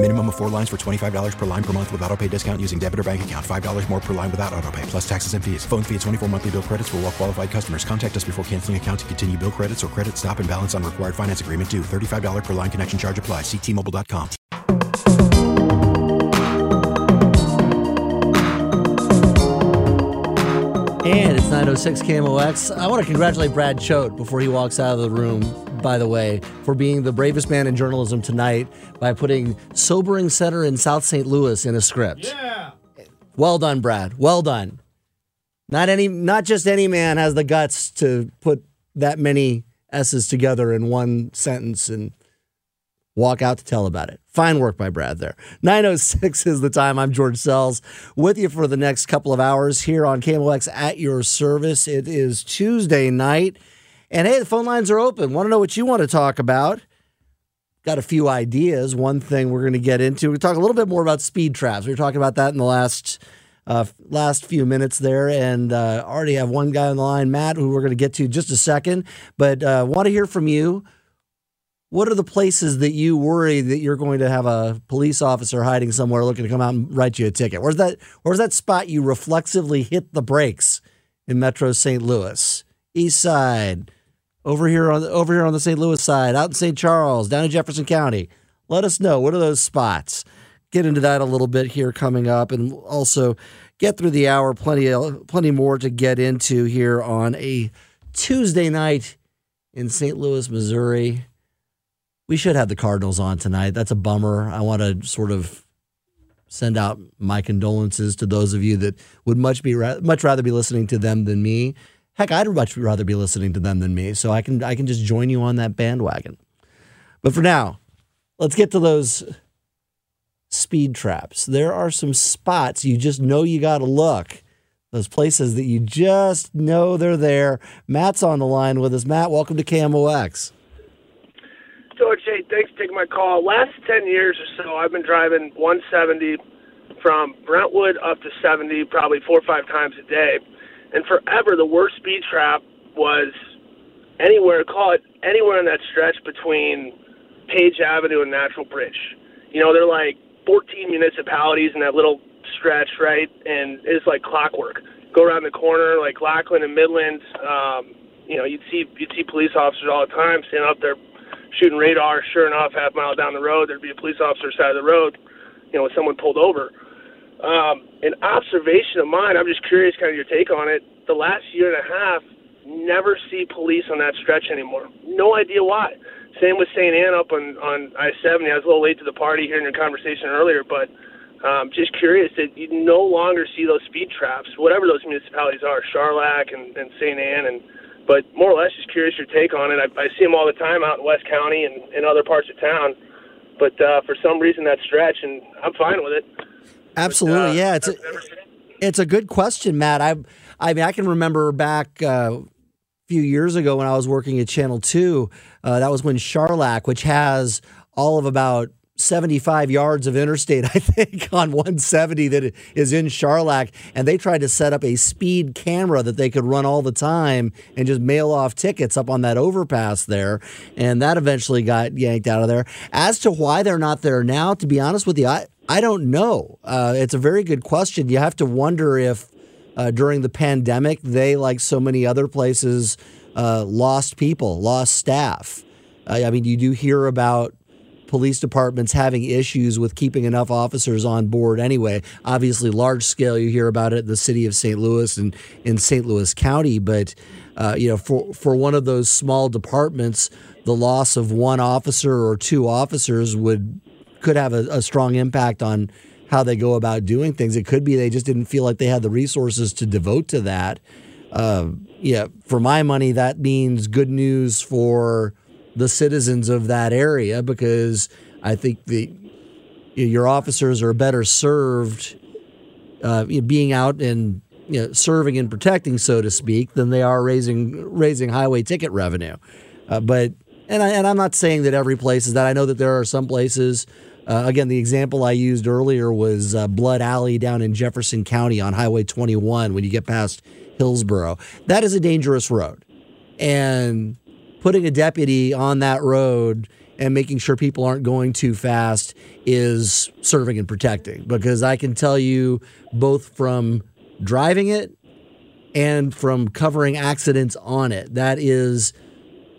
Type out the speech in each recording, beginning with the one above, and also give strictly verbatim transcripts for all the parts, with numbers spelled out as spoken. Minimum of four lines for twenty-five dollars per line per month with autopay discount using debit or bank account. five dollars more per line without autopay, plus taxes and fees. Phone fee at twenty-four monthly bill credits for well qualified customers. Contact us before canceling account to continue bill credits or credit stop and balance on required finance agreement due. thirty-five dollars per line connection charge applies. See T Mobile dot com. And it's nine oh six K M O X. I want to congratulate Brad Choate before he walks out of the room, by the way, for being the bravest man in journalism tonight by putting sobering center in South Saint Louis in a script. Yeah. Well done, Brad. Well done. Not any, not just any man has the guts to put that many S's together in one sentence and walk out to tell about it. Fine work by Brad there. nine oh six is the time. I'm George Sells with you for the next couple of hours here on K M O X at your service. It is Tuesday night. And hey, the phone lines are open. Want to know what you want to talk about? Got a few ideas. One thing we're going to get into. We talk a little bit more about speed traps. We were talking about that in the last uh, last few minutes there, and uh, already have one guy on the line, Matt, who we're going to get to in just a second. But uh, want to hear from you. What are the places that you worry that you're going to have a police officer hiding somewhere looking to come out and write you a ticket? Where's that? Where's that spot you reflexively hit the brakes in Metro Saint Louis, East Side? Over here on the, over here on the Saint Louis side, out in Saint Charles, down in Jefferson County. Let us know. What are those spots? Get into that a little bit here coming up, and also get through the hour. Plenty plenty more to get into here on a Tuesday night in Saint Louis, Missouri. We should have the Cardinals on tonight. That's a bummer. I want to sort of send out my condolences to those of you that would much be much rather be listening to them than me. Heck, I'd much rather be listening to them than me, so I can I can just join you on that bandwagon. But for now, let's get to those speed traps. There are some spots you just know you got to look. Those places that you just know they're there. Matt's on the line with us. Matt, welcome to K M O X. George, hey, thanks for taking my call. Last ten years or so, I've been driving one seventy from Brentwood up to seventy probably four or five times a day. And forever, the worst speed trap was anywhere, call it anywhere in that stretch between Page Avenue and Natural Bridge. You know, they're like fourteen municipalities in that little stretch, right? And it's like clockwork. Go around the corner, like Lackland and Midland. Um, you know, you'd see you'd see police officers all the time standing up there shooting radar. Sure enough, half mile down the road, there'd be a police officer on the side of the road, you know, with someone pulled over. Um, an observation of mine, I'm just curious kind of your take on it, the last year and a half, never see police on that stretch anymore. No idea why. Same with Saint Anne up on, on I seventy. I was a little late to the party hearing your conversation earlier, but um, just curious that you no longer see those speed traps, whatever those municipalities are, Charlack and, and Saint Anne, and but more or less just curious your take on it. I, I see them all the time out in West County and, and other parts of town, but uh, for some reason that stretch, and I'm fine with it. Absolutely, uh, yeah. It's a, it's a good question, Matt. I I mean, I can remember back uh, a few years ago when I was working at Channel two. Uh, that was when Charlack, which has all of about seventy-five yards of interstate, I think, on one seventy that is in Charlack, and they tried to set up a speed camera that they could run all the time and just mail off tickets up on that overpass there, and that eventually got yanked out of there. As to why they're not there now, to be honest with you, I... I don't know. Uh, it's a very good question. You have to wonder if uh, during the pandemic, they, like so many other places, uh, lost people, lost staff. Uh, I mean, you do hear about police departments having issues with keeping enough officers on board anyway. Obviously, large scale, you hear about it in the city of Saint Louis and in Saint Louis County. But, uh, you know, for, for one of those small departments, the loss of one officer or two officers would could have a, a strong impact on how they go about doing things. It could be they just didn't feel like they had the resources to devote to that. Uh, yeah, for my money, that means good news for the citizens of that area, because I think the your officers are better served uh, being out and, you know, serving and protecting, so to speak, than they are raising raising highway ticket revenue. Uh, but and I, and I'm not saying that every place is that. I know that there are some places. Uh, again, the example I used earlier was uh, Blood Alley down in Jefferson County on Highway twenty-one when you get past Hillsborough. That is a dangerous road. And putting a deputy on that road and making sure people aren't going too fast is serving and protecting. Because I can tell you, both from driving it and from covering accidents on it, that is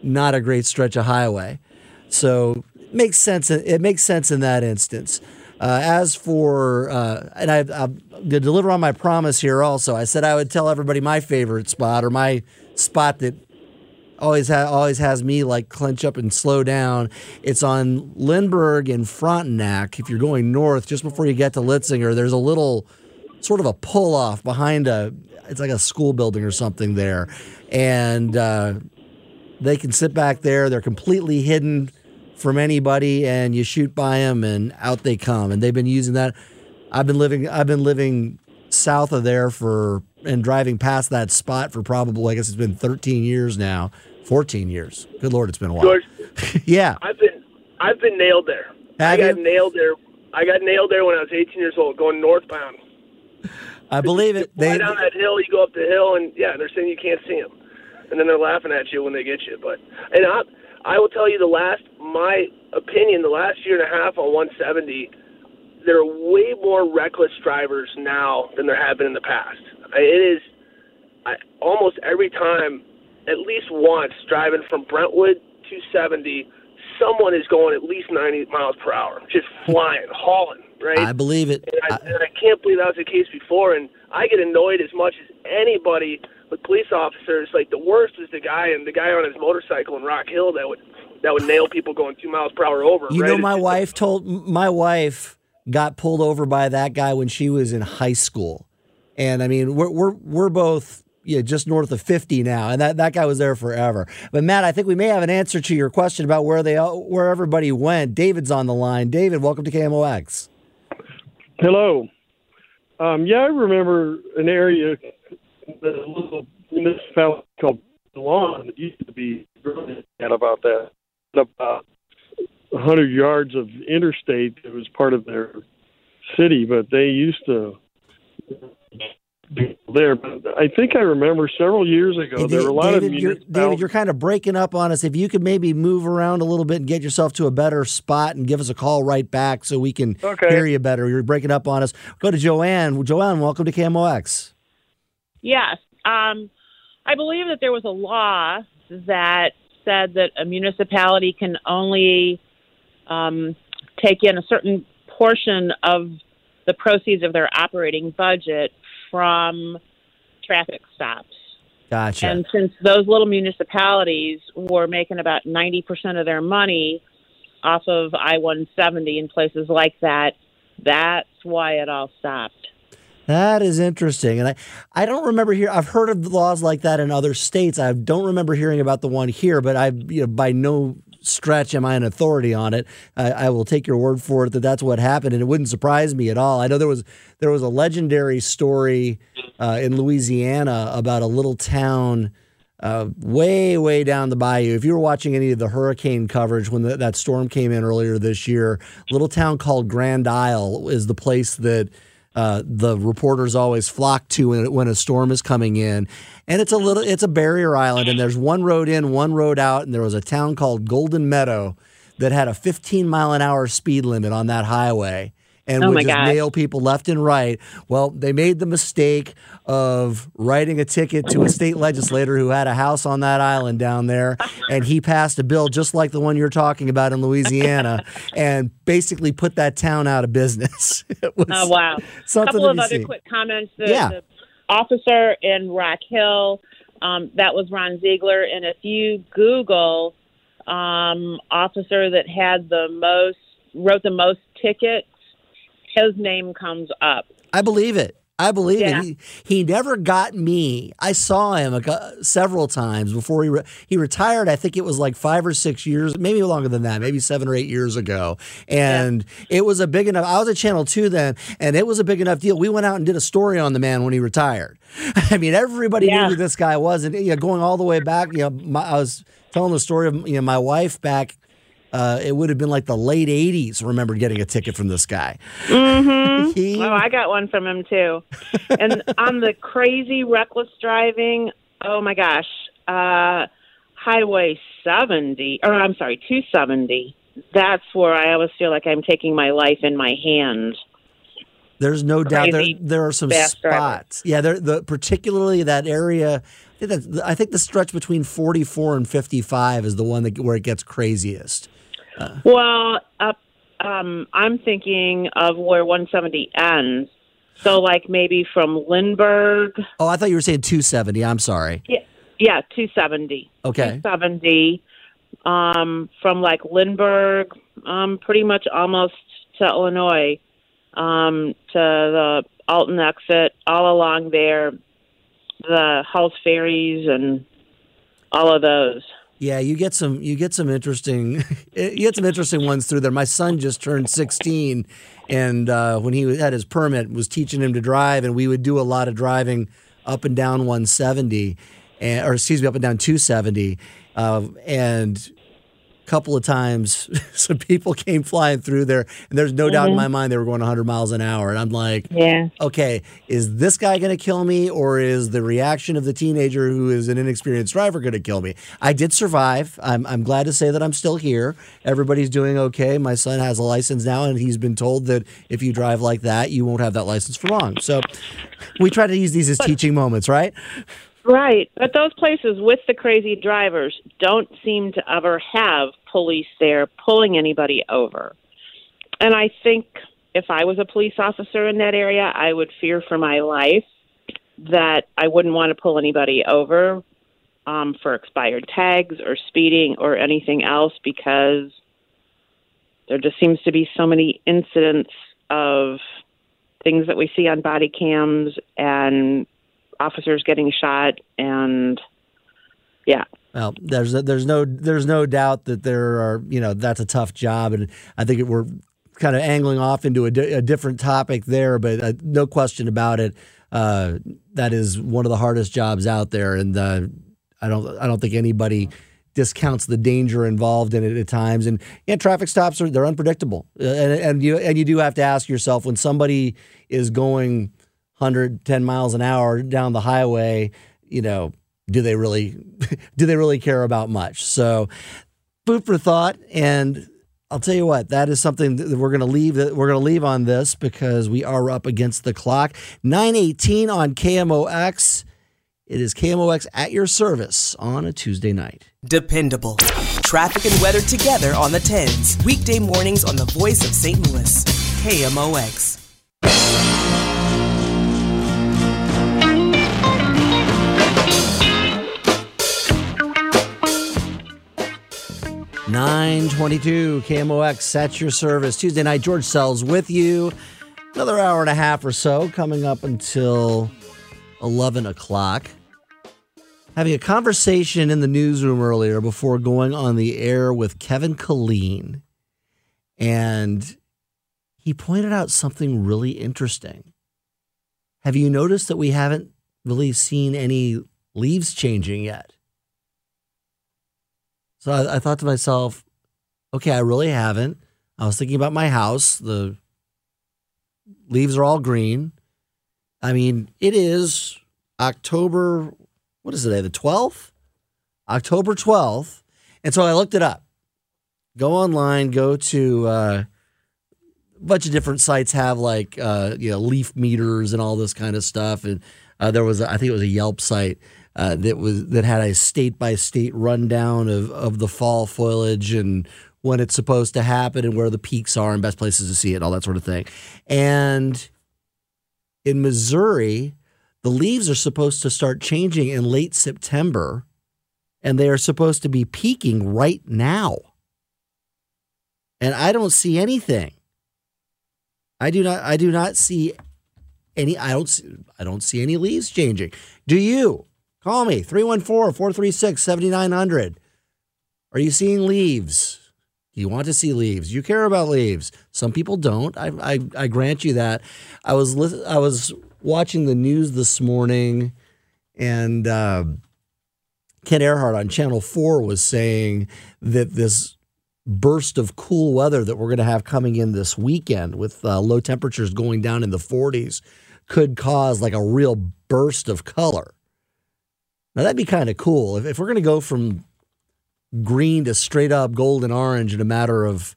not a great stretch of highway. So makes sense. It makes sense in that instance. Uh, as for, uh, and I, I'm going to deliver on my promise here also. I said I would tell everybody my favorite spot, or my spot that always, ha- always has me like clench up and slow down. It's on Lindbergh and Frontenac. If you're going north, just before you get to Litzinger, there's a little sort of a pull-off behind a, it's like a school building or something there. And uh, they can sit back there. They're completely hidden from anybody, and you shoot by them and out they come. And they've been using that. I've been living, I've been living south of there for, and driving past that spot for probably, I guess it's been thirteen years now, fourteen years. Good Lord, it's been a while. George, yeah. I've been, I've been nailed there. Have I got you? nailed there. I got nailed there when I was eighteen years old going northbound. I believe it. They, down that hill, you go up the hill, and yeah, they're saying you can't see them. And then they're laughing at you when they get you. But, and I, I will tell you the last, my opinion, the last year and a half on one seventy, there are way more reckless drivers now than there have been in the past. It is I, almost every time, at least once, driving from Brentwood to seventy, someone is going at least ninety miles per hour, just flying, hauling, right? I believe it. And I, I, and I can't believe that was the case before, and I get annoyed as much as anybody with police officers. Like, the worst is the guy and the guy on his motorcycle in Rock Hill that would that would nail people going two miles per hour over. You right? know, my it's, wife told my wife got pulled over by that guy when she was in high school. And I mean, we're we're we're both yeah you know, just north of fifty now, and that, that guy was there forever. But Matt, I think we may have an answer to your question about where they where everybody went. David's on the line. David, welcome to K M O X. Hello. Um, yeah, I remember an area, a little municipality called Lawn that used to be bad about that. About a hundred yards of interstate that was part of their city, but they used to. There, but I think I remember several years ago hey, there David, were a lot David, of you're, David, you're kind of breaking up on us. If you could maybe move around a little bit and get yourself to a better spot and give us a call right back so we can okay. hear you better. You're breaking up on us. Go to Joanne. Joanne, welcome to K M O X. Yes, um, I believe that there was a law that said that a municipality can only um, take in a certain portion of the proceeds of their operating budget from traffic stops. Gotcha. And since those little municipalities were making about ninety percent of their money off of I one seventy and places like that, that's why it all stopped. That is interesting. And I, I don't remember here. I've heard of laws like that in other states. I don't remember hearing about the one here, but I, you know, by no stretch am I an authority on it. I, I will take your word for it that that's what happened, and it wouldn't surprise me at all. I know there was there was a legendary story uh, in Louisiana about a little town uh, way, way down the bayou. If you were watching any of the hurricane coverage when the, that storm came in earlier this year, a little town called Grand Isle is the place that Uh, the reporters always flock to when, when a storm is coming in, and it's a little, it's a barrier island, and there's one road in, one road out, and there was a town called Golden Meadow that had a fifteen mile an hour speed limit on that highway, and oh would just God. nail people left and right. Well, they made the mistake of writing a ticket to a state legislator who had a house on that island down there, and he passed a bill just like the one you're talking about in Louisiana, and basically put that town out of business. It was oh, wow. A couple of other see. quick comments. The, yeah. the officer in Rock Hill, um, that was Ron Ziegler, and if you Google um, officer that had the most wrote the most tickets, his name comes up. I believe it. I believe yeah. it. He, he never got me. I saw him a, several times before he re, he retired. I think it was like five or six years, maybe longer than that, maybe seven or eight years ago. And yeah. it was a big enough. I was at Channel two then, and it was a big enough deal. We went out and did a story on the man when he retired. I mean, everybody yeah. knew who this guy was, and you know, going all the way back. You know, my, I was telling the story of you know my wife back. Uh, it would have been like the late eighties, remember getting a ticket from this guy. Mm-hmm. he... Oh, I got one from him, too. And on the crazy, reckless driving, oh, my gosh, uh, Highway seventy, or I'm sorry, two seventy, that's where I always feel like I'm taking my life in my hand. There's no crazy doubt there, there are some spots. Driver. Yeah, there, the, particularly that area. I think, that, I think the stretch between forty-four and fifty-five is the one that, where it gets craziest. Uh, well, uh, um, I'm thinking of where one seventy ends. So, like, maybe from Lindbergh. Oh, I thought you were saying two seventy. I'm sorry. Yeah, yeah, two seventy. Okay. two seventy. Um, from, like, Lindbergh, um, pretty much almost to Illinois, um, to the Alton exit, all along there, the Hulse ferries and all of those. Yeah, you get some you get some interesting you get some interesting ones through there. My son just turned sixteen, and uh, when he had his permit, was teaching him to drive, and we would do a lot of driving up and down one seventy, and, or excuse me, up and down two seventy, uh, and a couple of times some people came flying through there, and there's no mm-hmm. doubt in my mind they were going one hundred miles an hour, and I'm like, yeah. okay, is this guy going to kill me, or is the reaction of the teenager who is an inexperienced driver going to kill me? I did survive. I'm I'm glad to say that I'm still here. Everybody's doing okay. My son has a license now, and he's been told that if you drive like that, you won't have that license for long. So we try to use these as but, teaching moments, right? Right. But those places with the crazy drivers don't seem to ever have police there pulling anybody over. And I think if I was a police officer in that area, I would fear for my life that I wouldn't want to pull anybody over um, for expired tags or speeding or anything else, because there just seems to be so many incidents of things that we see on body cams and officers getting shot, and yeah. Well, there's there's no there's no doubt that there are, you know, that's a tough job, and I think we're kind of angling off into a, di- a different topic there, but uh, no question about it, uh, that is one of the hardest jobs out there, and uh, I don't I don't think anybody discounts the danger involved in it at times, and yeah, traffic stops are they're unpredictable, and and you and you do have to ask yourself, when somebody is going one hundred ten miles an hour down the highway, you know, do they really, do they really care about much? So food for thought. And I'll tell you what, that is something that we're going to leave, that we're going to leave on this, because we are up against the clock. nine eighteen on K M O X. It is K M O X at your service on a Tuesday night. Dependable. Traffic and weather together on the tens. Weekday mornings on the voice of Saint Louis. K M O X. nine twenty-two K M O X at your service. Tuesday night, George Sells with you. Another hour and a half or so coming up until eleven o'clock. Having a conversation in the newsroom earlier before going on the air with Kevin Killeen. And he pointed out something really interesting. Have you noticed that we haven't really seen any leaves changing yet? So I, I thought to myself, okay, I really haven't. I was thinking about my house. The leaves are all green. I mean, it is October, what is today, the twelfth? October twelfth. And so I looked it up. Go online, go to uh, a bunch of different sites have like, uh, you know, leaf meters and all this kind of stuff. And uh, there was, I think it was a Yelp site. Uh, that was that had a state by state rundown of, of the fall foliage and when it's supposed to happen and where the peaks are and best places to see it, all that sort of thing. And in Missouri, the leaves are supposed to start changing in late September, and they are supposed to be peaking right now. and I don't see anything. I do not. I do not see any. I don't. See, I don't see any leaves changing. Do you? Call me three one four, four three six, seven nine zero zero. Are you seeing leaves? Do you want to see leaves? You care about leaves. Some people don't. I I, I grant you that. I was li- I was watching the news this morning, and uh, Ken Earhart on Channel four was saying that this burst of cool weather that we're going to have coming in this weekend with uh, low temperatures going down in the forties could cause like a real burst of color. Now, that'd be kind of cool. If, if we're going to go from green to straight up golden orange in a matter of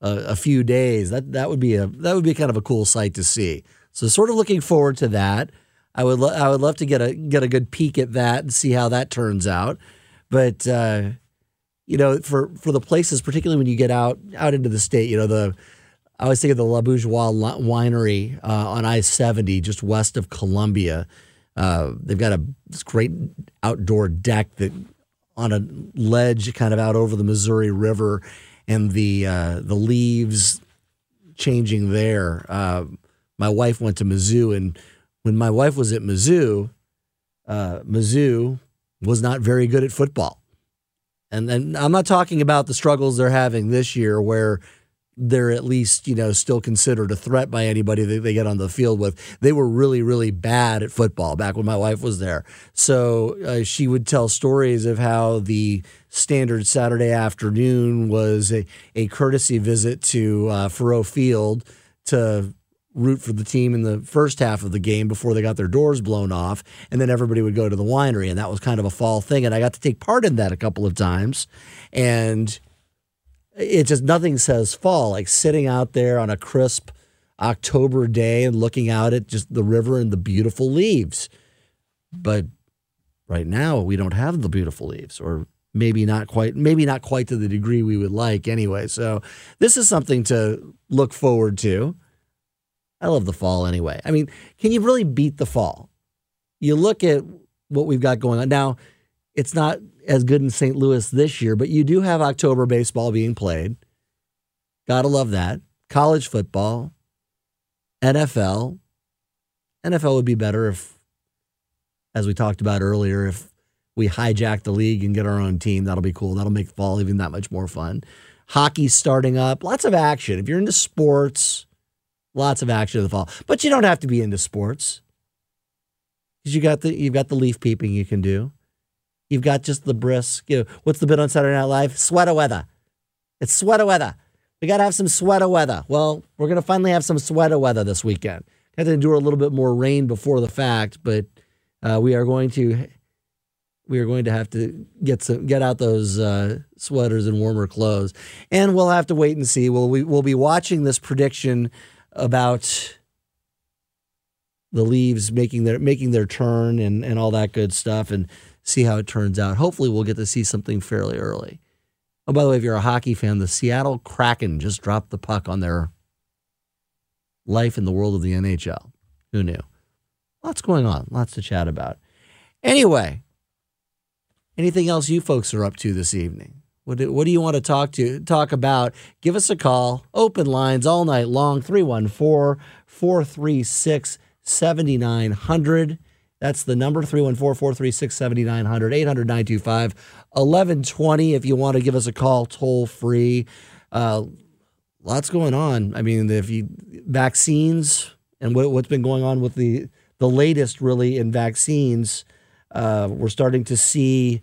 uh, a few days, that that would be a that would be kind of a cool sight to see. So sort of looking forward to that. I would lo- I would love to get a get a good peek at that and see how that turns out. But uh, you know, for, for the places, particularly when you get out out into the state, you know, the I always think of the La Bourgeois winery uh, on I seventy just west of Columbia. Uh, they've got a this great outdoor deck that on a ledge kind of out over the Missouri River, and the uh, the leaves changing there. Uh, my wife went to Mizzou, and when my wife was at Mizzou, uh, Mizzou was not very good at football. And then I'm not talking about the struggles they're having this year where they're at least, you know, still considered a threat by anybody that they get on the field with. They were really, really bad at football back when my wife was there. So uh, she would tell stories of how the standard Saturday afternoon was a, a courtesy visit to uh, Faroe Field to root for the team in the first half of the game before they got their doors blown off, and then everybody would go to the winery, and that was kind of a fall thing, and I got to take part in that a couple of times, and it just, nothing says fall like sitting out there on a crisp October day and looking out at just the river and the beautiful leaves. But right now we don't have the beautiful leaves, or maybe not quite, maybe not quite to the degree we would like anyway. So this is something to look forward to. I love the fall anyway. I mean, can you really beat the fall? You look at what we've got going on. Now, it's not as good in Saint Louis this year, but you do have October baseball being played. Gotta love that. College football, N F L. N F L would be better if, as we talked about earlier, if we hijack the league and get our own team. That'll be cool. That'll make fall even that much more fun. Hockey starting up. Lots of action. If you're into sports, lots of action in the fall, but you don't have to be into sports because you got the you've got the leaf peeping you can do. You've got just the brisk. You know, what's the bit on Saturday Night Live? Sweater weather. It's sweater weather. We got to have some sweater weather. Well, we're going to finally have some sweater weather this weekend. Got to endure a little bit more rain before the fact, but uh, we are going to we are going to have to get some get out those uh, sweaters and warmer clothes, and we'll have to wait and see. We'll we, we'll be watching this prediction about the leaves making their making their turn and, and all that good stuff, and see how it turns out. Hopefully we'll get to see something fairly early. Oh, by the way, if you're a hockey fan, the Seattle Kraken just dropped the puck on their life in the world of the N H L. Who knew? Lots going on. Lots to chat about. Anyway, anything else you folks are up to this evening? What do, what do you want to talk to talk about? Give us a call. Open lines all night long, three one four, four three six, seven nine zero zero. That's the number, three one four, four three six, seven nine zero zero, eight hundred, nine two five, eleven twenty if you want to give us a call toll-free. Uh, lots going on. I mean, if you vaccines and what, what's been going on with the, the latest, really, in vaccines, uh, we're starting to see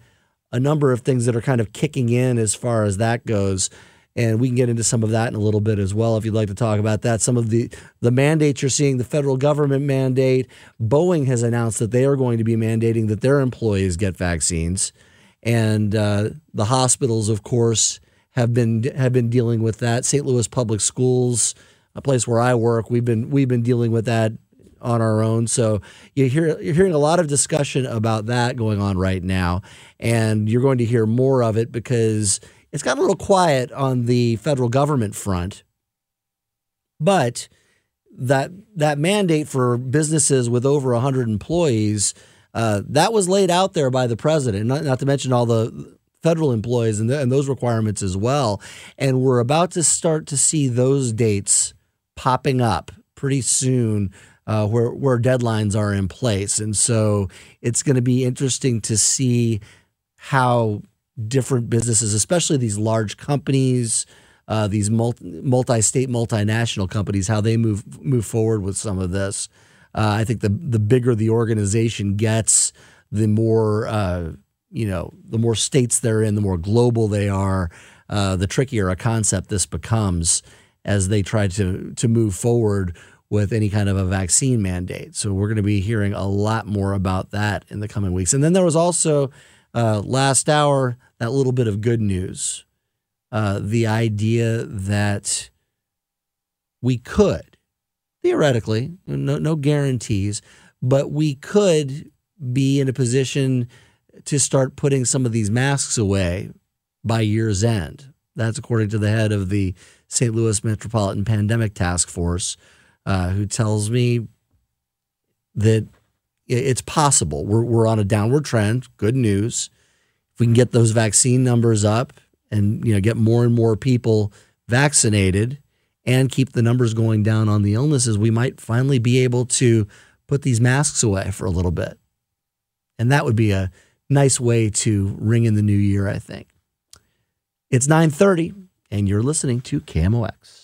a number of things that are kind of kicking in as far as that goes, and we can get into some of that in a little bit as well if you'd like to talk about that. Some of the, the mandates you're seeing, the federal government mandate. Boeing has announced that they are going to be mandating that their employees get vaccines, and uh, the hospitals, of course, have been have been dealing with that. Saint Louis Public Schools, a place where I work, we've been we've been dealing with that on our own. So you hear, you're hearing a lot of discussion about that going on right now, and you're going to hear more of it because it's gotten a little quiet on the federal government front. But that that mandate for businesses with over one hundred employees, uh, that was laid out there by the president, not, not to mention all the federal employees and, th- and those requirements as well. And we're about to start to see those dates popping up pretty soon, uh, where, where deadlines are in place. And so it's going to be interesting to see how different businesses, especially these large companies, uh, these multi, multi-state, multinational companies, how they move move forward with some of this. Uh, I think the the bigger the organization gets, the more uh, you know, the more states they're in, the more global they are, uh, the trickier a concept this becomes as they try to to move forward with any kind of a vaccine mandate. So we're going to be hearing a lot more about that in the coming weeks. And then there was also uh, last hour that little bit of good news, uh, the idea that we could theoretically, no no guarantees, but we could be in a position to start putting some of these masks away by year's end. That's according to the head of the Saint Louis Metropolitan Pandemic Task Force, uh, who tells me that it's possible. We're we're on a downward trend. Good news. If we can get those vaccine numbers up and, you know, get more and more people vaccinated and keep the numbers going down on the illnesses, we might finally be able to put these masks away for a little bit. And that would be a nice way to ring in the new year, I think. It's nine thirty. And you're listening to K M O X.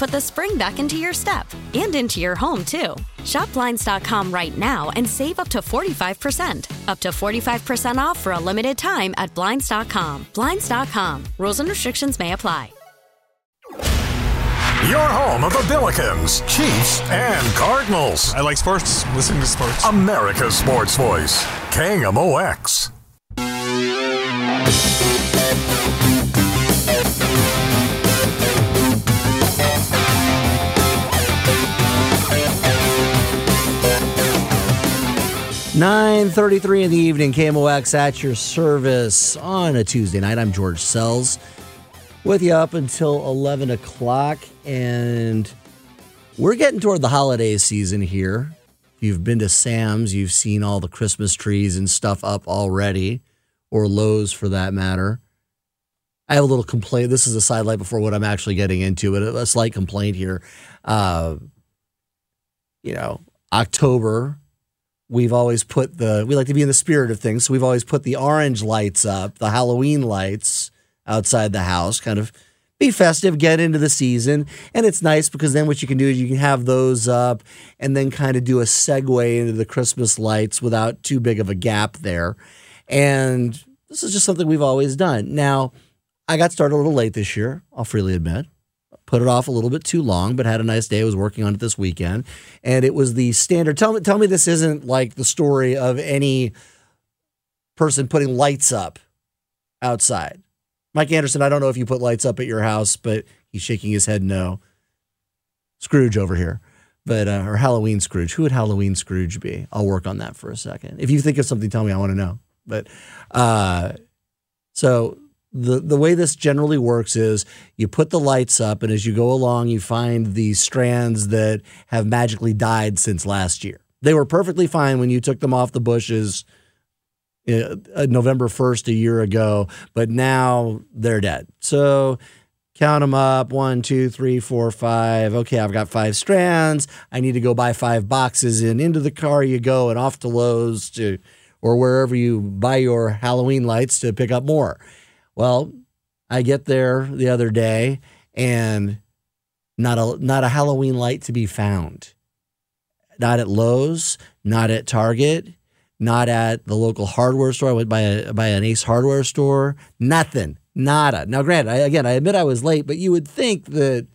put the spring back into your step. And into your home, too. Shop Blinds dot com right now and save up to forty-five percent. Up to forty-five percent off for a limited time at Blinds dot com. Blinds dot com. Rules and restrictions may apply. Your home of the Billikens, Chiefs, and Cardinals. I like sports. Listen to sports. America's sports voice, K M O X. nine thirty-three in the evening, K M O X at your service on a Tuesday night. I'm George Sells, with you up until eleven o'clock, and we're getting toward the holiday season here. If you've been to Sam's, you've seen all the Christmas trees and stuff up already, or Lowe's for that matter. I have a little complaint. This is a sidelight before what I'm actually getting into, but a slight complaint here. Uh, you know, October, we've always put the, we like to be in the spirit of things, so we've always put the orange lights up, the Halloween lights outside the house, kind of be festive, get into the season. And it's nice because then what you can do is you can have those up and then kind of do a segue into the Christmas lights without too big of a gap there. And this is just something we've always done. Now, I got started a little late this year, I'll freely admit. put it off a little bit too long, but had a nice day. I was working on it this weekend, and it was the standard. Tell me, tell me this isn't like the story of any person putting lights up outside. Mike Anderson, I don't know if you put lights up at your house, but he's shaking his head no. Scrooge over here. But uh, or Halloween Scrooge. Who would Halloween Scrooge be? I'll work on that for a second. If you think of something, tell me. I want to know. But uh, so the the way this generally works is you put the lights up, and as you go along, you find these strands that have magically died since last year. They were perfectly fine when you took them off the bushes uh, November first a year ago, but now they're dead. So count them up. One, two, three, four, five. Okay, I've got five strands. I need to go buy five boxes, and into the car you go and off to Lowe's to, or wherever you buy your Halloween lights to pick up more. Well, I get there the other day and not a, not a Halloween light to be found. Not at Lowe's, not at Target, not at the local hardware store. I went by, a, by an Ace Hardware store. Nothing. Nada. Now, granted, I, again, I admit I was late, but you would think that,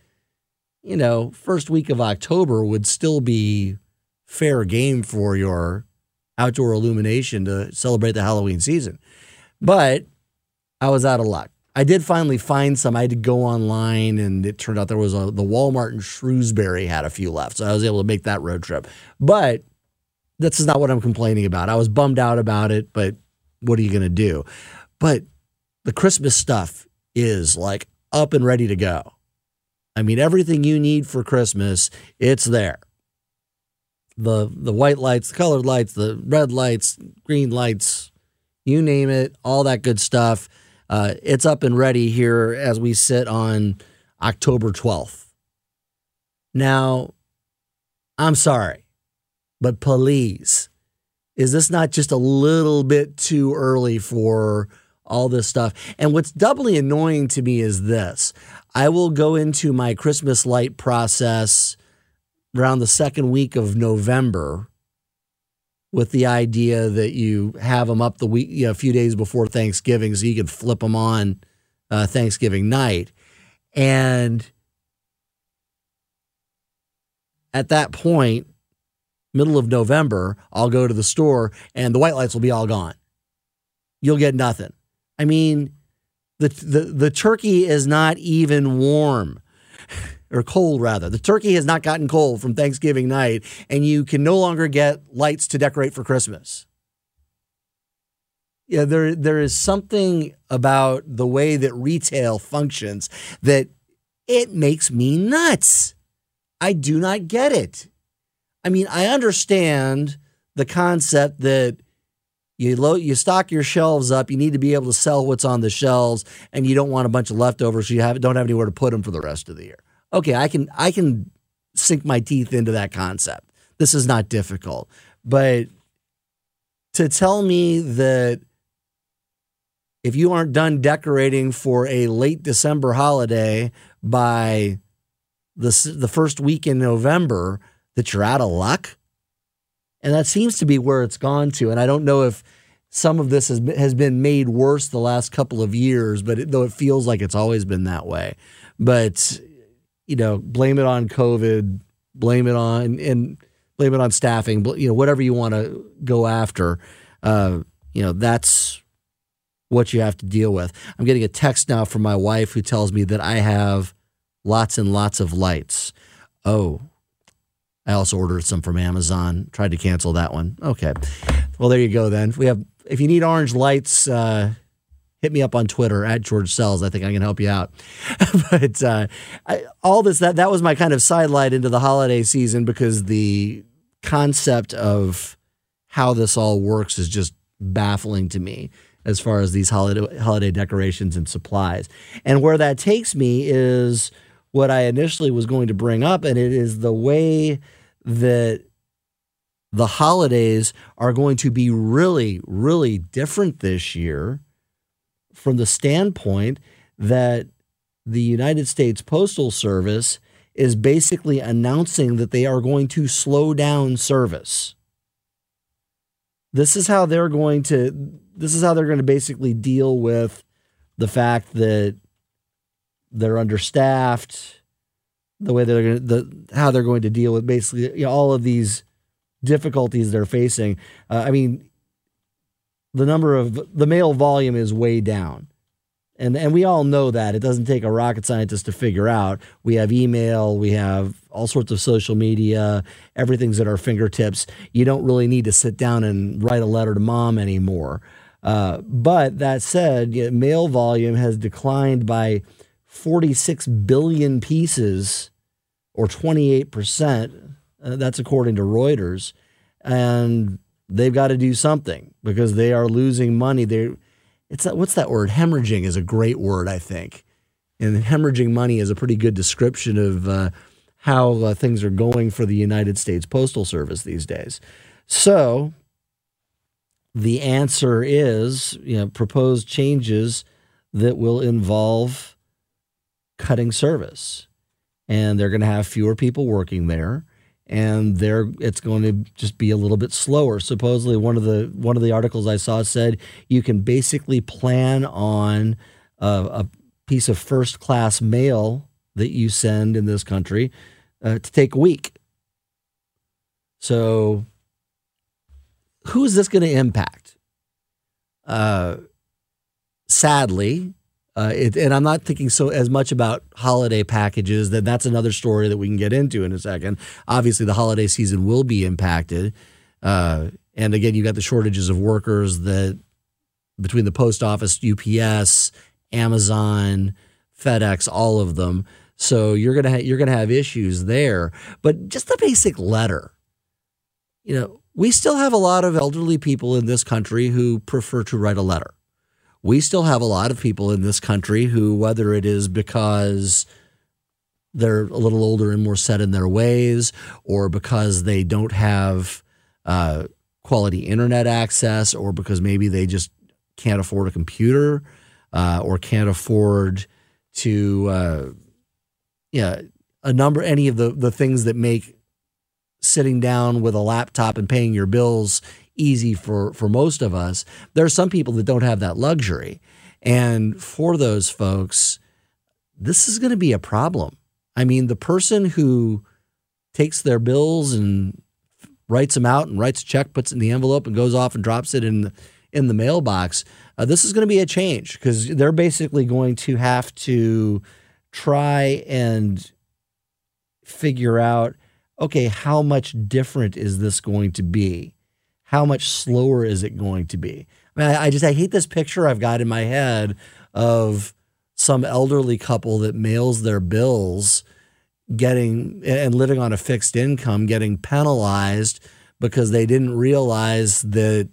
you know, first week of October would still be fair game for your outdoor illumination to celebrate the Halloween season. But I was out of luck. I did finally find some. I had to go online, and it turned out there was a, the Walmart in Shrewsbury had a few left, so I was able to make that road trip. But this is not what I'm complaining about. I was bummed out about it, but what are you going to do? But the Christmas stuff is like up and ready to go. I mean, everything you need for Christmas, it's there. The the white lights, the colored lights, the red lights, green lights, you name it, all that good stuff. Uh, it's up and ready here as we sit on October twelfth. Now, I'm sorry, but please, is this not just a little bit too early for all this stuff? And what's doubly annoying to me is this. I will go into my Christmas light process around the second week of November with the idea that you have them up the week, you know, a few days before Thanksgiving, so you can flip them on uh, Thanksgiving night. And at that point, middle of November, I'll go to the store and the white lights will be all gone. You'll get nothing. I mean, the, the the turkey is not even warm, or cold, rather. The turkey has not gotten cold from Thanksgiving night, and you can no longer get lights to decorate for Christmas. Yeah, there there is something about the way that retail functions that it makes me nuts. I do not get it. I mean, I understand the concept that You load, you stock your shelves up. You need to be able to sell what's on the shelves, and you don't want a bunch of leftovers, so you have, don't have anywhere to put them for the rest of the year. Okay, I can I can sink my teeth into that concept. This is not difficult. But to tell me that if you aren't done decorating for a late December holiday by the the first week in November, that you're out of luck. And that seems to be where it's gone to. And I don't know if some of this has been, has been made worse the last couple of years, but it, though it feels like it's always been that way. But, you know, blame it on COVID, blame it on and blame it on staffing, you know, whatever you want to go after, uh, you know, that's what you have to deal with. I'm getting a text now from my wife who tells me that I have lots and lots of lights. Oh, I also ordered some from Amazon. Tried to cancel that one. Okay. Well, there you go then. We have, if you need orange lights, uh, hit me up on Twitter at George Sells. I think I can help you out. But uh, I, all this, that that was my kind of sidelight into the holiday season, because the concept of how this all works is just baffling to me as far as these holiday holiday decorations and supplies. And where that takes me is what I initially was going to bring up, and it is the way that the holidays are going to be really, really different this year, from the standpoint that the United States Postal Service is basically announcing that they are going to slow down service. This is how they're going to, this is how they're going to basically deal with the fact that they're understaffed, the way they're gonna, the how they're going to deal with basically, you know, all of these difficulties they're facing. Uh, I mean, the number of the mail volume is way down. And and we all know that. It doesn't take a rocket scientist to figure out. We have email, we have all sorts of social media, everything's at our fingertips. You don't really need to sit down and write a letter to mom anymore. Uh, but that said, you know, mail volume has declined by forty-six billion pieces, or twenty-eight percent. Uh, that's according to Reuters. And they've got to do something because they are losing money. They're It's that, what's that word? Hemorrhaging is a great word, I think. And hemorrhaging money is a pretty good description of uh, how uh, things are going for the United States Postal Service these days. So the answer is, you know, proposed changes that will involve cutting service. And they're going to have fewer people working there. And there, it's going to just be a little bit slower. Supposedly, one of the one of the articles I saw said you can basically plan on a, a piece of first class mail that you send in this country uh, to take a week. So, who is this going to impact? Uh, sadly. Uh, it, and I'm not thinking so as much about holiday packages. That that's another story that we can get into in a second. Obviously, the holiday season will be impacted. Uh, and again, you've got the shortages of workers that between the post office, U P S, Amazon, FedEx, all of them. So you're gonna ha- you're gonna have issues there. But just the basic letter, you know, we still have a lot of elderly people in this country who prefer to write a letter. We still have a lot of people in this country who, whether it is because they're a little older and more set in their ways, or because they don't have uh, quality internet access, or because maybe they just can't afford a computer uh, or can't afford to, uh, yeah, a number, any of the, the things that make sitting down with a laptop and paying your bills easy for, for most of us. There are some people that don't have that luxury. And for those folks, this is going to be a problem. I mean, the person who takes their bills and writes them out and writes a check, puts it in the envelope and goes off and drops it in, in the mailbox, uh, this is going to be a change because they're basically going to have to try and figure out, okay, how much different is this going to be? How much slower is it going to be? I mean, I, I just, I hate this picture I've got in my head of some elderly couple that mails their bills getting and living on a fixed income, getting penalized because they didn't realize that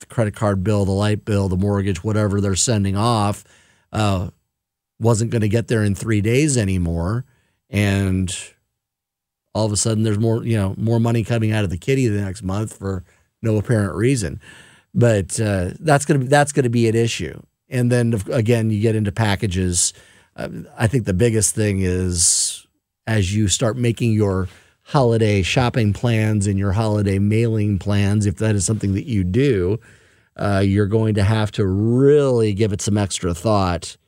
the credit card bill, the light bill, the mortgage, whatever they're sending off uh, wasn't going to get there in three days anymore. And all of a sudden there's more, you know, more money coming out of the kitty the next month for no apparent reason, but uh, that's gonna that's gonna be an issue. And then again, you get into packages. Uh, I think the biggest thing is as you start making your holiday shopping plans and your holiday mailing plans, if that is something that you do, uh, you're going to have to really give it some extra thought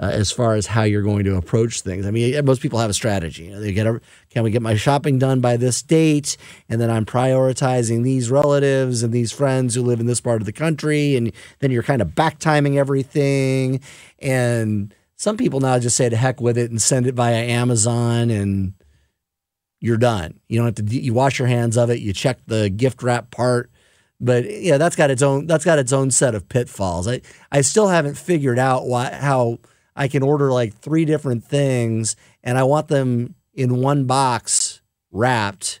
uh, as far as how you're going to approach things. I mean, most people have a strategy. You know, they get a, can we get my shopping done by this date? And then I'm prioritizing these relatives and these friends who live in this part of the country. And then you're kind of back timing everything. And some people now just say to heck with it and send it via Amazon and you're done. You don't have to, de- you wash your hands of it. You check the gift wrap part, but yeah, that's got its own, that's got its own set of pitfalls. I, I still haven't figured out why, how I can order like three different things and I want them in one box wrapped,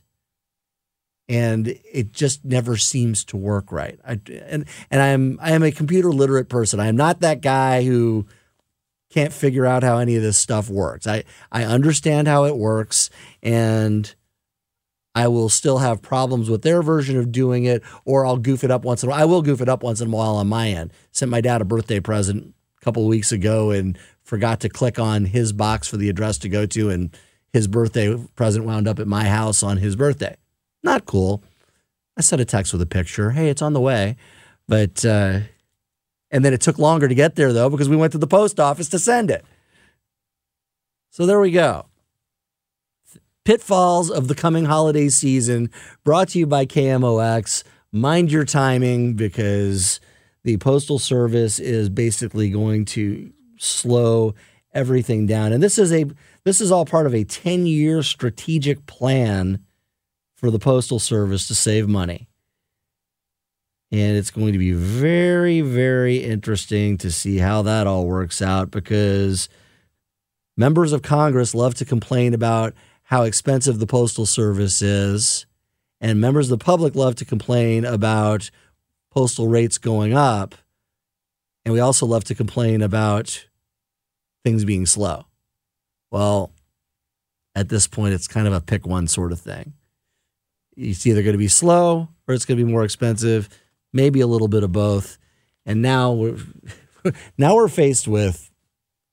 and it just never seems to work right. I, and and I'm I am a computer literate person. I'm not that guy who can't figure out how any of this stuff works. I, I understand how it works, and I will still have problems with their version of doing it, or I'll goof it up once in a while. I will goof it up once in a while on my end. Sent my dad a birthday present a couple of weeks ago and forgot to click on his box for the address to go to, and his birthday present wound up at my house on his birthday. Not cool. I sent a text with a picture. Hey, it's on the way. But, uh, and then it took longer to get there though, because we went to the post office to send it. So there we go. Pitfalls of the Coming Holiday Season, brought to you by K M O X. Mind your timing, because the Postal Service is basically going to slow everything down. And this is a this is all part of a ten-year strategic plan for the Postal Service to save money. And it's going to be very, very interesting to see how that all works out, because members of Congress love to complain about how expensive the Postal Service is, and members of the public love to complain about postal rates going up, and we also love to complain about things being slow. Well, at this point, it's kind of a pick one sort of thing. It's either going to be slow or it's going to be more expensive, maybe a little bit of both. And now we're, now we're faced with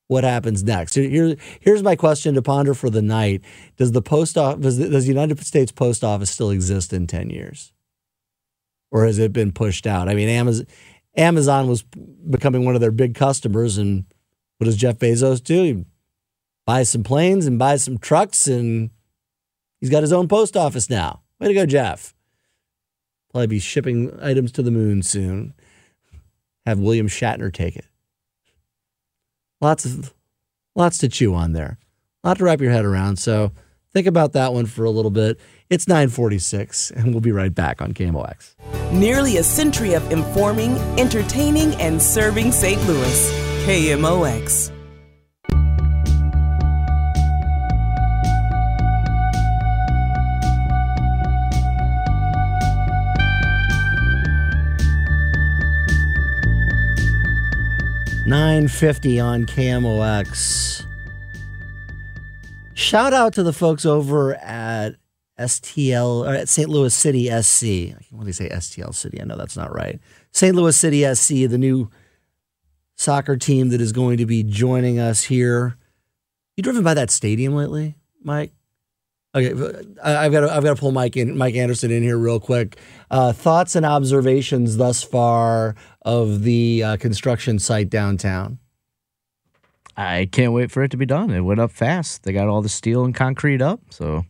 what happens next. Here, here's my question to ponder for the night. Does the post office, does the United States Post Office still exist in ten years? Or has it been pushed out? I mean, Amazon, Amazon was becoming one of their big customers, and what does Jeff Bezos do? He buys some planes and buys some trucks, and he's got his own post office now. Way to go, Jeff. Probably be shipping items to the moon soon. Have William Shatner take it. Lots of, lots to chew on there. A lot to wrap your head around, so think about that one for a little bit. It's nine forty-six, and we'll be right back on K M O X. Nearly a century of informing, entertaining, and serving Saint Louis. K M O X. nine fifty on K M O X. Shout out to the folks over at S T L, or at Saint Louis City S C. What do you say, S T L City? I know that's not right. Saint Louis City S C, the new soccer team that is going to be joining us here. You driven by that stadium lately, Mike? Okay, I've got to, I've got to pull Mike in, Mike Anderson in here real quick. Uh, thoughts and observations thus far of the uh, construction site downtown. I can't wait for it to be done. It went up fast. They got all the steel and concrete up, so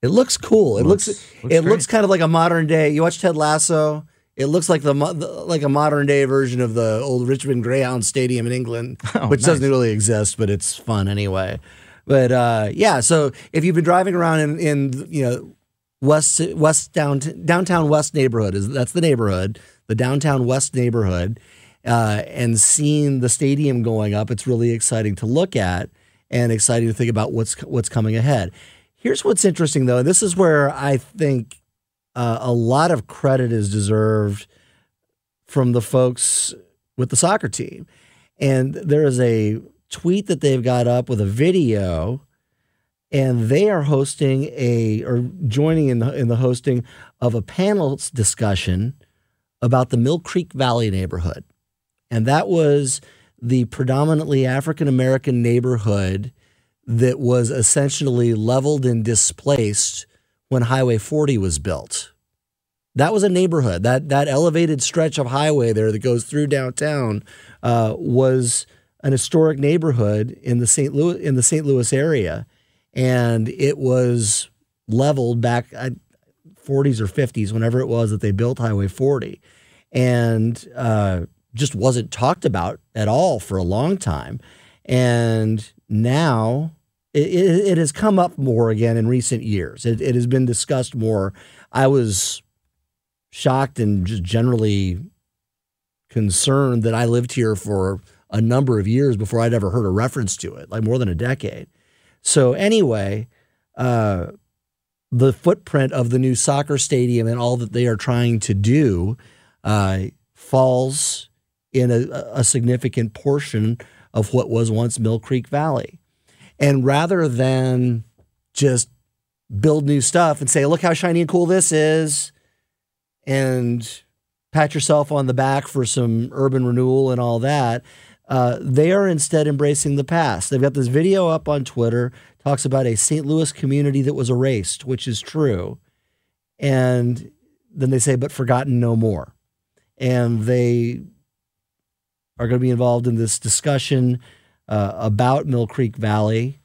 it looks cool. It looks, looks it great. Looks kind of like a modern day. You watch Ted Lasso. It looks like the like a modern day version of the old Richmond Greyhound Stadium in England, oh, which nice. Doesn't really exist, but it's fun anyway. But uh, yeah, so if you've been driving around in, in you know west west down, downtown west neighborhood, is that's the neighborhood, the downtown west neighborhood. Uh, and seeing the stadium going up, it's really exciting to look at and exciting to think about what's what's coming ahead. Here's what's interesting, though, and this is where I think uh, a lot of credit is deserved from the folks with the soccer team. And there is a tweet that they've got up with a video, and they are hosting a or joining in the, in the hosting of a panel discussion about the Mill Creek Valley neighborhood. And that was the predominantly African-American neighborhood that was essentially leveled and displaced when Highway forty was built. That was a neighborhood. That that elevated stretch of highway there that goes through downtown uh, was an historic neighborhood in the Saint Louis in the Saint Louis area, and it was leveled back in the forties or fifties, whenever it was that they built Highway forty, and uh, just wasn't talked about at all for a long time. And now it, it, it has come up more again in recent years. It, it has been discussed more. I was shocked and just generally concerned that I lived here for a number of years before I'd ever heard a reference to it, like more than a decade. So anyway, uh, the footprint of the new soccer stadium and all that they are trying to do uh, falls in a, a significant portion of what was once Mill Creek Valley. And rather than just build new stuff and say, look how shiny and cool this is, and pat yourself on the back for some urban renewal and all that, uh, they are instead embracing the past. They've got this video up on Twitter, talks about a Saint Louis community that was erased, which is true. And then they say, but forgotten no more. And they are going to be involved in this discussion uh, about Mill Creek Valley.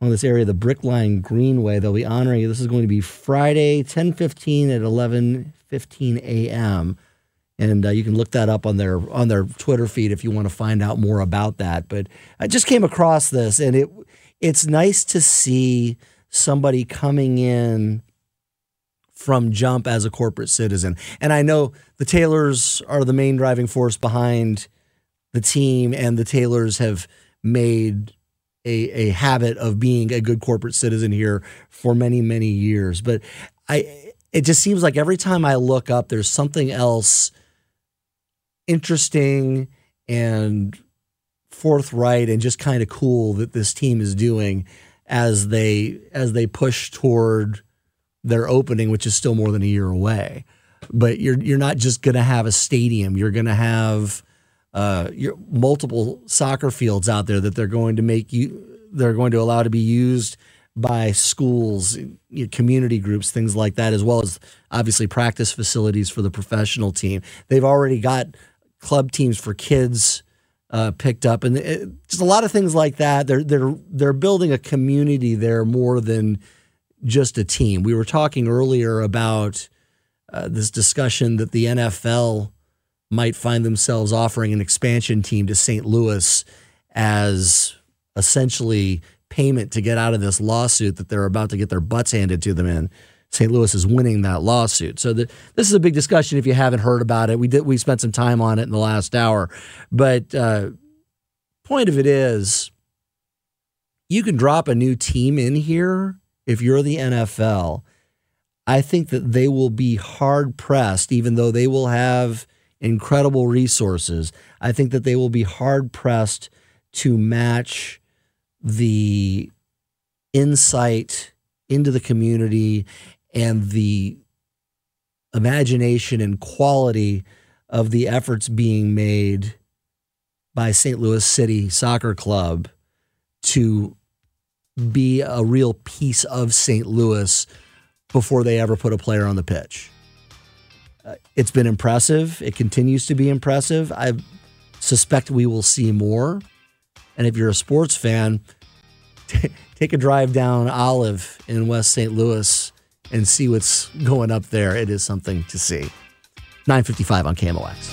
on this area, the Brick Line Greenway. They'll be honoring you. This is going to be Friday, ten fifteen at eleven fifteen a m And uh, you can look that up on their on their Twitter feed if you want to find out more about that. But I just came across this, and it it's nice to see somebody coming in from jump as a corporate citizen. And I know the Taylors are the main driving force behind the team, and the Taylors have made a, a habit of being a good corporate citizen here for many, many years. But I it just seems like every time I look up, there's something else interesting and forthright and just kind of cool that this team is doing as they as they push toward their opening, which is still more than a year away. But you're you're not just going to have a stadium. You're going to have uh, your multiple soccer fields out there that they're going to make you they're going to allow to be used by schools, community groups, things like that, as well as obviously practice facilities for the professional team. They've already got club teams for kids uh, picked up, and it, just a lot of things like that. They're they're they're building a community there more than just a team. We were talking earlier about uh, this discussion that the N F L might find themselves offering an expansion team to Saint Louis as essentially payment to get out of this lawsuit that they're about to get their butts handed to them in. Saint Louis is winning that lawsuit. So the, this is a big discussion if you haven't heard about it. We did we spent some time on it in the last hour. But uh, point of it is, you can drop a new team in here. If you're the N F L, I think that they will be hard pressed, even though they will have incredible resources. I think that they will be hard pressed to match the insight into the community and the imagination and quality of the efforts being made by Saint Louis City Soccer Club to be a real piece of Saint Louis before they ever put a player on the pitch. Uh, it's been impressive. It continues to be impressive. I suspect we will see more. And if you're a sports fan, t- take a drive down Olive in West Saint Louis and see what's going up there. It is something to see. nine fifty-five on K M O X.